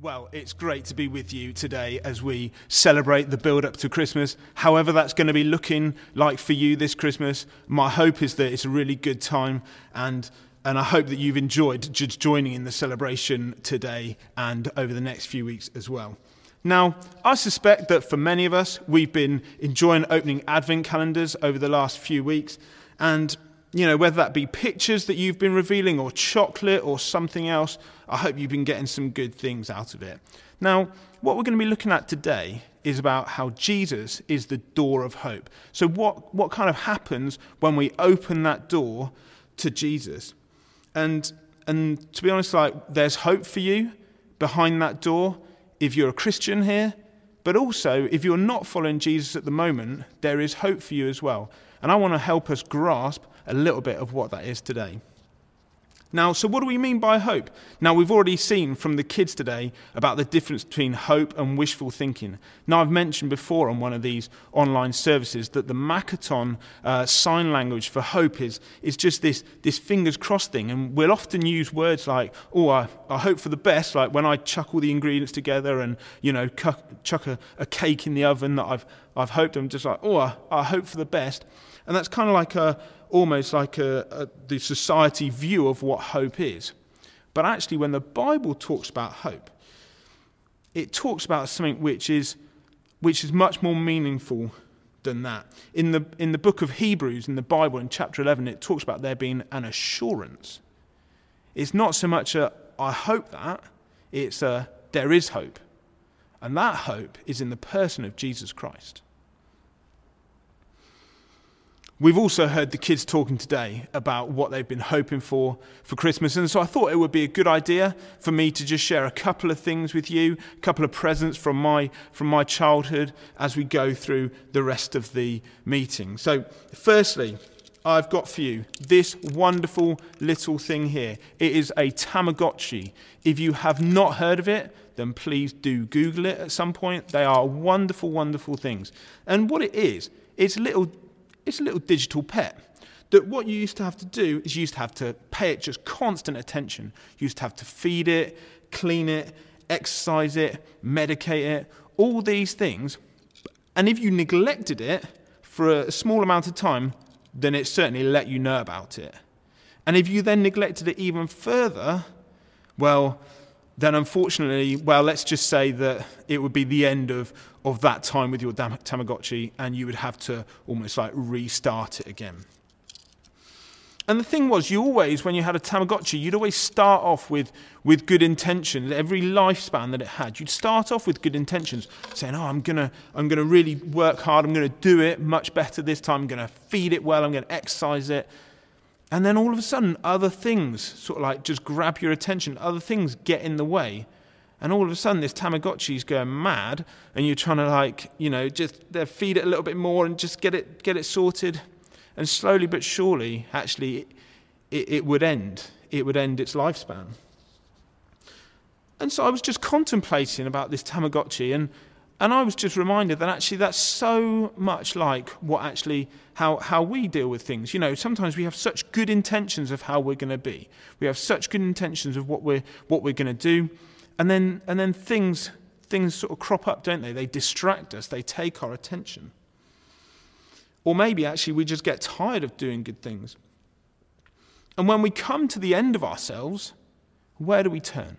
Well, it's great to be with you today as we celebrate the build-up to Christmas. However that's going to be looking like for you this Christmas, my hope is that it's a really good time, and I hope that you've enjoyed joining in the celebration today and over the next few weeks as well. Now, I suspect that for many of us, we've been enjoying opening Advent calendars over the last few weeks, and you know, whether that be pictures that you've been revealing or chocolate or something else, I hope you've been getting some good things out of it. Now, what we're going to be looking at today is about how Jesus is the door of hope. So what kind of happens when we open that door to Jesus? And to be honest, like, there's hope for you behind that door if you're a Christian here, but also if you're not following Jesus at the moment, there is hope for you as well. And I want to help us grasp a little bit of what that is today. Now, so what do we mean by hope? Now, we've already seen from the kids today about the difference between hope and wishful thinking. Now, I've mentioned before on one of these online services that the Makaton sign language for hope is just this fingers crossed thing. And we'll often use words like, I hope for the best, like when I chuck all the ingredients together and, you know, chuck a cake in the oven that I've hoped. I'm just like, I hope for the best. And that's kind of like the society view of what hope is. But actually, when the Bible talks about hope, it talks about something which is much more meaningful than that. In the book of Hebrews, in the Bible, in chapter 11, it talks about there being an assurance. It's not so much I hope that, it's there is hope. And that hope is in the person of Jesus Christ. We've also heard the kids talking today about what they've been hoping for Christmas, and so I thought it would be a good idea for me to just share a couple of things with you, a couple of presents from my childhood as we go through the rest of the meeting. So firstly, I've got for you this wonderful little thing here. It is a Tamagotchi. If you have not heard of it, then please do Google it at some point. They are wonderful, wonderful things. And what it is, it's a little digital pet that what you used to have to do is you used to have to pay it just constant attention. You used to have to feed it, clean it, exercise it, medicate it, all these things. And if you neglected it for a small amount of time, then it certainly let you know about it. And if you then neglected it even further, well, then unfortunately, let's just say that it would be the end of that time with your Tamagotchi, and you would have to almost like restart it again. And the thing was, you always, when you had a Tamagotchi, you'd always start off with good intentions. Every lifespan that it had, you'd start off with good intentions, saying, I'm gonna really work hard, I'm gonna do it much better this time, I'm gonna feed it well, I'm gonna exercise it. And then all of a sudden, other things sort of like just grab your attention. Other things get in the way. And all of a sudden, this Tamagotchi's going mad. And you're trying to just feed it a little bit more and just get it sorted. And slowly but surely, actually, it would end. It would end its lifespan. And so I was just contemplating about this Tamagotchi. And I was just reminded that actually that's so much like how we deal with things. You know, sometimes we have such good intentions of how we're going to be. We have such good intentions of what we're going to do, and then things sort of crop up, don't they? They distract us. They take our attention. Or maybe actually we just get tired of doing good things. And when we come to the end of ourselves, where do we turn?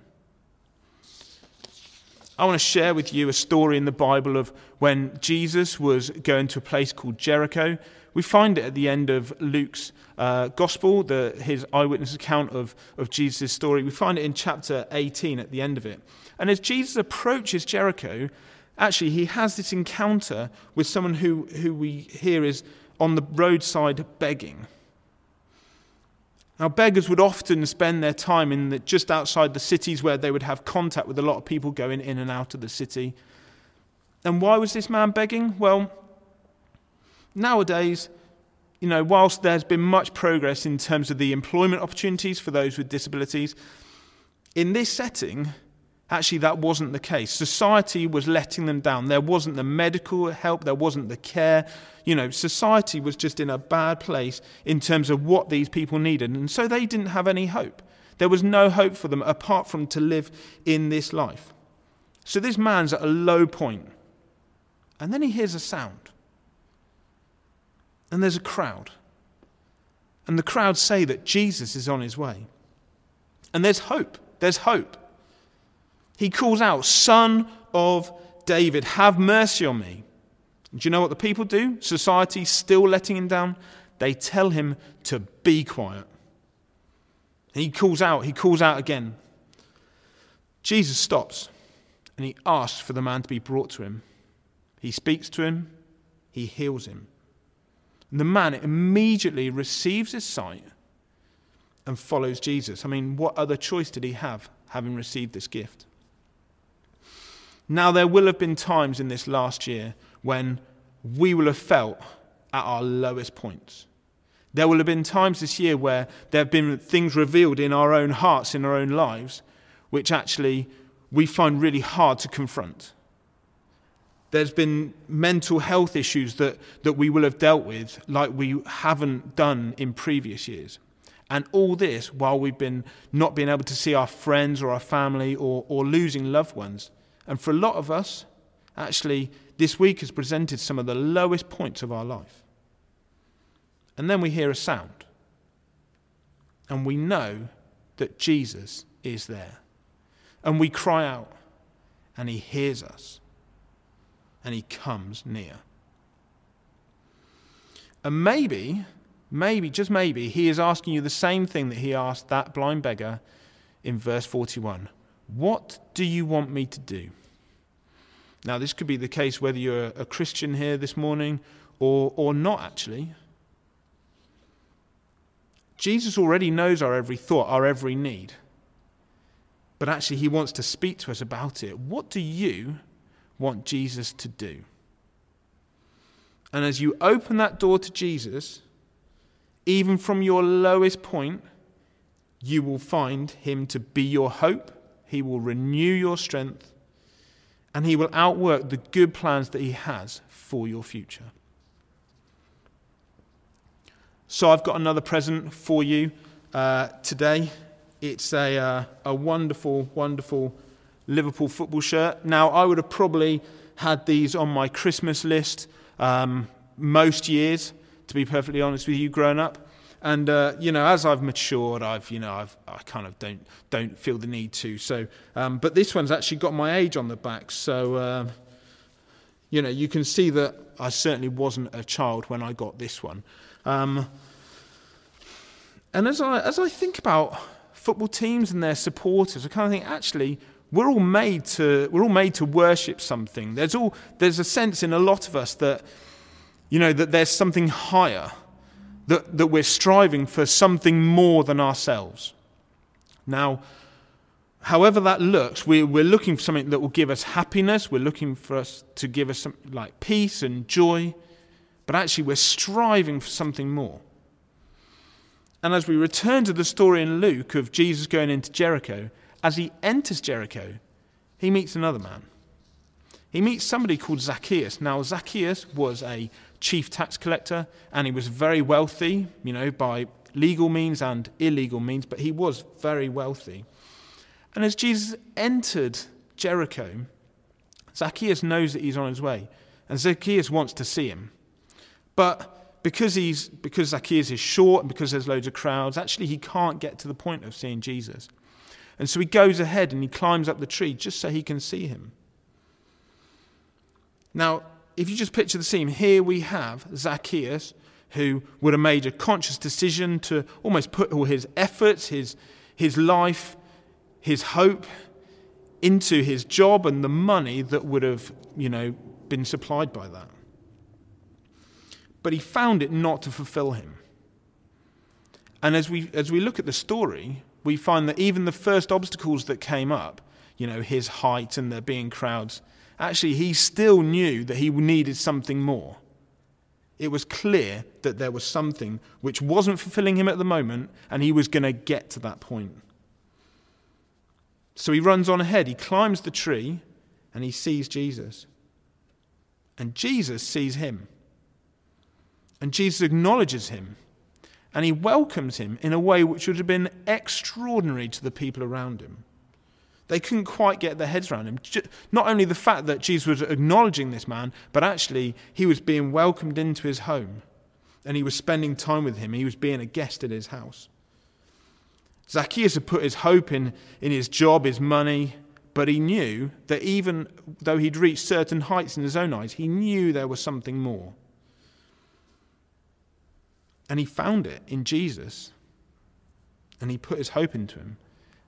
I want to share with you a story in the Bible of when Jesus was going to a place called Jericho. We find it at the end of Luke's Gospel, his eyewitness account of Jesus' story. We find it in chapter 18 at the end of it. And as Jesus approaches Jericho, actually he has this encounter with someone who we hear is on the roadside begging. Now, beggars would often spend their time just outside the cities where they would have contact with a lot of people going in and out of the city. And why was this man begging? Well, nowadays, you know, whilst there's been much progress in terms of the employment opportunities for those with disabilities, in this setting, actually that wasn't the case. Society was letting them down. There wasn't the medical help. There wasn't the care. You know, society was just in a bad place in terms of what these people needed. And so they didn't have any hope. There was no hope for them apart from to live in this life. So this man's at a low point. And then he hears a sound. And there's a crowd. And the crowd say that Jesus is on his way. And there's hope. There's hope. He calls out, "Son of David, have mercy on me." Do you know what the people do? Society still letting him down. They tell him to be quiet. He calls out again. Jesus stops and he asks for the man to be brought to him. He speaks to him, he heals him. And the man immediately receives his sight and follows Jesus. I mean, what other choice did he have, having received this gift? Now, there will have been times in this last year when we will have felt at our lowest points. There will have been times this year where there have been things revealed in our own hearts, in our own lives, which actually we find really hard to confront. There's been mental health issues that we will have dealt with like we haven't done in previous years. And all this while we've been not being able to see our friends or our family or losing loved ones. And for a lot of us, actually, this week has presented some of the lowest points of our life. And then we hear a sound. And we know that Jesus is there. And we cry out, and he hears us. And he comes near. And maybe, just maybe, he is asking you the same thing that he asked that blind beggar in verse 41. What do you want me to do? Now, this could be the case whether you're a Christian here this morning or not, actually. Jesus already knows our every thought, our every need. But actually, he wants to speak to us about it. What do you want Jesus to do? And as you open that door to Jesus, even from your lowest point, you will find him to be your hope. He will renew your strength, and he will outwork the good plans that he has for your future. So I've got another present for you today. It's a wonderful, wonderful Liverpool football shirt. Now, I would have probably had these on my Christmas list most years, to be perfectly honest with you, growing up. And as I've matured, I kind of don't feel the need to. So, but this one's actually got my age on the back, so you can see that I certainly wasn't a child when I got this one. And as I think about football teams and their supporters, I kind of think actually we're all made to worship something. There's a sense in a lot of us that that there's something higher. That we're striving for something more than ourselves. Now, however that looks, we're looking for something that will give us happiness. We're looking for us to give us something like peace and joy. But actually, we're striving for something more. And as we return to the story in Luke of Jesus going into Jericho, as he enters Jericho, he meets another man. He meets somebody called Zacchaeus. Now, Zacchaeus was a chief tax collector, and he was very wealthy, by legal means and illegal means, but he was very wealthy. And as Jesus entered Jericho, Zacchaeus knows that he's on his way, and Zacchaeus wants to see him. But because Zacchaeus is short and because there's loads of crowds, actually he can't get to the point of seeing Jesus. And so he goes ahead and he climbs up the tree just so he can see him. Now, if you just picture the scene, here we have Zacchaeus, who would have made a conscious decision to almost put all his efforts, his life, his hope into his job and the money that would have, been supplied by that. But he found it not to fulfill him. And as we look at the story, we find that even the first obstacles that came up, his height and there being crowds, actually, he still knew that he needed something more. It was clear that there was something which wasn't fulfilling him at the moment, and he was going to get to that point. So he runs on ahead. He climbs the tree, and he sees Jesus. And Jesus sees him. And Jesus acknowledges him. And he welcomes him in a way which would have been extraordinary to the people around him. They couldn't quite get their heads around him. Not only the fact that Jesus was acknowledging this man, but actually he was being welcomed into his home. And he was spending time with him. He was being a guest at his house. Zacchaeus had put his hope in his job, his money, but he knew that even though he'd reached certain heights in his own eyes, he knew there was something more. And he found it in Jesus. And he put his hope into him.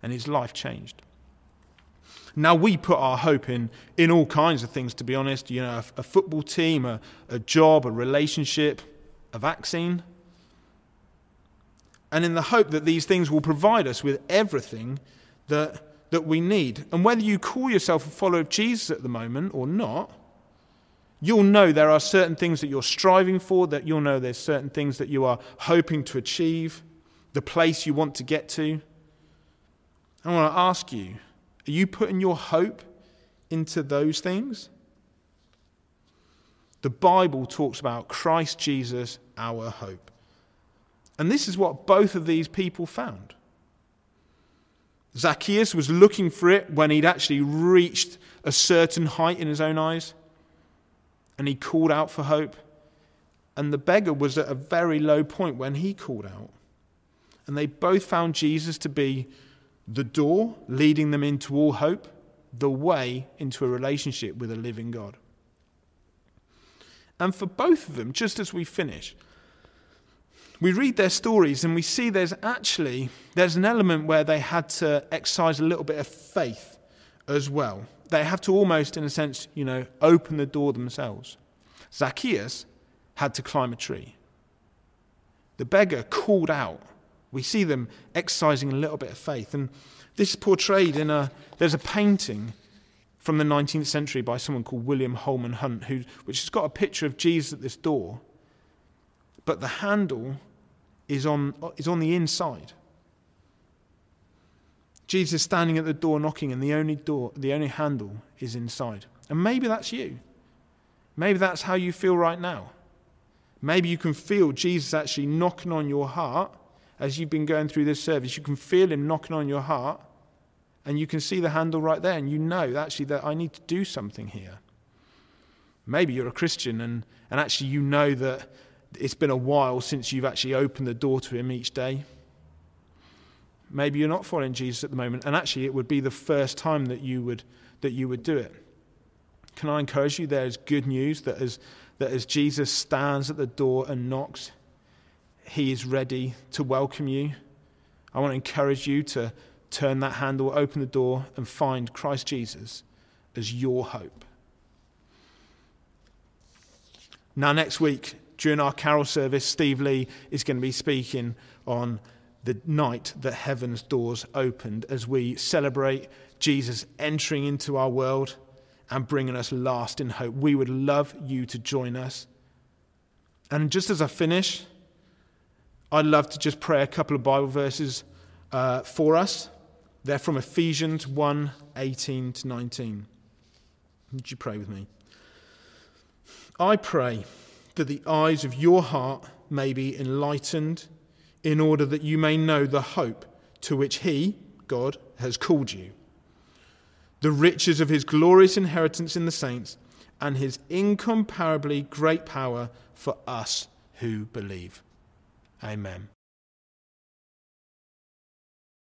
And his life changed. Now we put our hope in all kinds of things, to be honest. You know, a football team, a job, a relationship, a vaccine. And in the hope that these things will provide us with everything that we need. And whether you call yourself a follower of Jesus at the moment or not, you'll know there are certain things that you're striving for, that you'll know there's certain things that you are hoping to achieve, the place you want to get to. I want to ask you, are you putting your hope into those things? The Bible talks about Christ Jesus, our hope. And this is what both of these people found. Zacchaeus was looking for it when he'd actually reached a certain height in his own eyes. And he called out for hope. And the beggar was at a very low point when he called out. And they both found Jesus to be the door leading them into all hope, the way into a relationship with a living God. And for both of them, just as we finish, we read their stories and we see there's an element where they had to exercise a little bit of faith as well. They have to almost, in a sense, you know, open the door themselves. Zacchaeus had to climb a tree. The beggar called out. We see them exercising a little bit of faith. And this is portrayed there's a painting from the 19th century by someone called William Holman Hunt, which has got a picture of Jesus at this door, but the handle is on the inside. Jesus is standing at the door knocking, and the only handle is inside. And maybe that's you. Maybe that's how you feel right now. Maybe you can feel Jesus actually knocking on your heart. As you've been going through this service, you can feel him knocking on your heart, and you can see the handle right there, and you know actually that I need to do something here. Maybe you're a Christian, and actually you know that it's been a while since you've actually opened the door to him each day. Maybe you're not following Jesus at the moment, and actually it would be the first time that you would do it. Can I encourage you? There is good news that as Jesus stands at the door and knocks, he is ready to welcome you. I want to encourage you to turn that handle, open the door, and find Christ Jesus as your hope. Now, next week, during our carol service, Steve Lee is going to be speaking on the night that heaven's doors opened as we celebrate Jesus entering into our world and bringing us lasting hope. We would love you to join us. And just as I finish, I'd love to just pray a couple of Bible verses for us. They're from Ephesians 1, 18 to 19. Would you pray with me? I pray that the eyes of your heart may be enlightened in order that you may know the hope to which he, God, has called you, the riches of his glorious inheritance in the saints, and his incomparably great power for us who believe. Amen.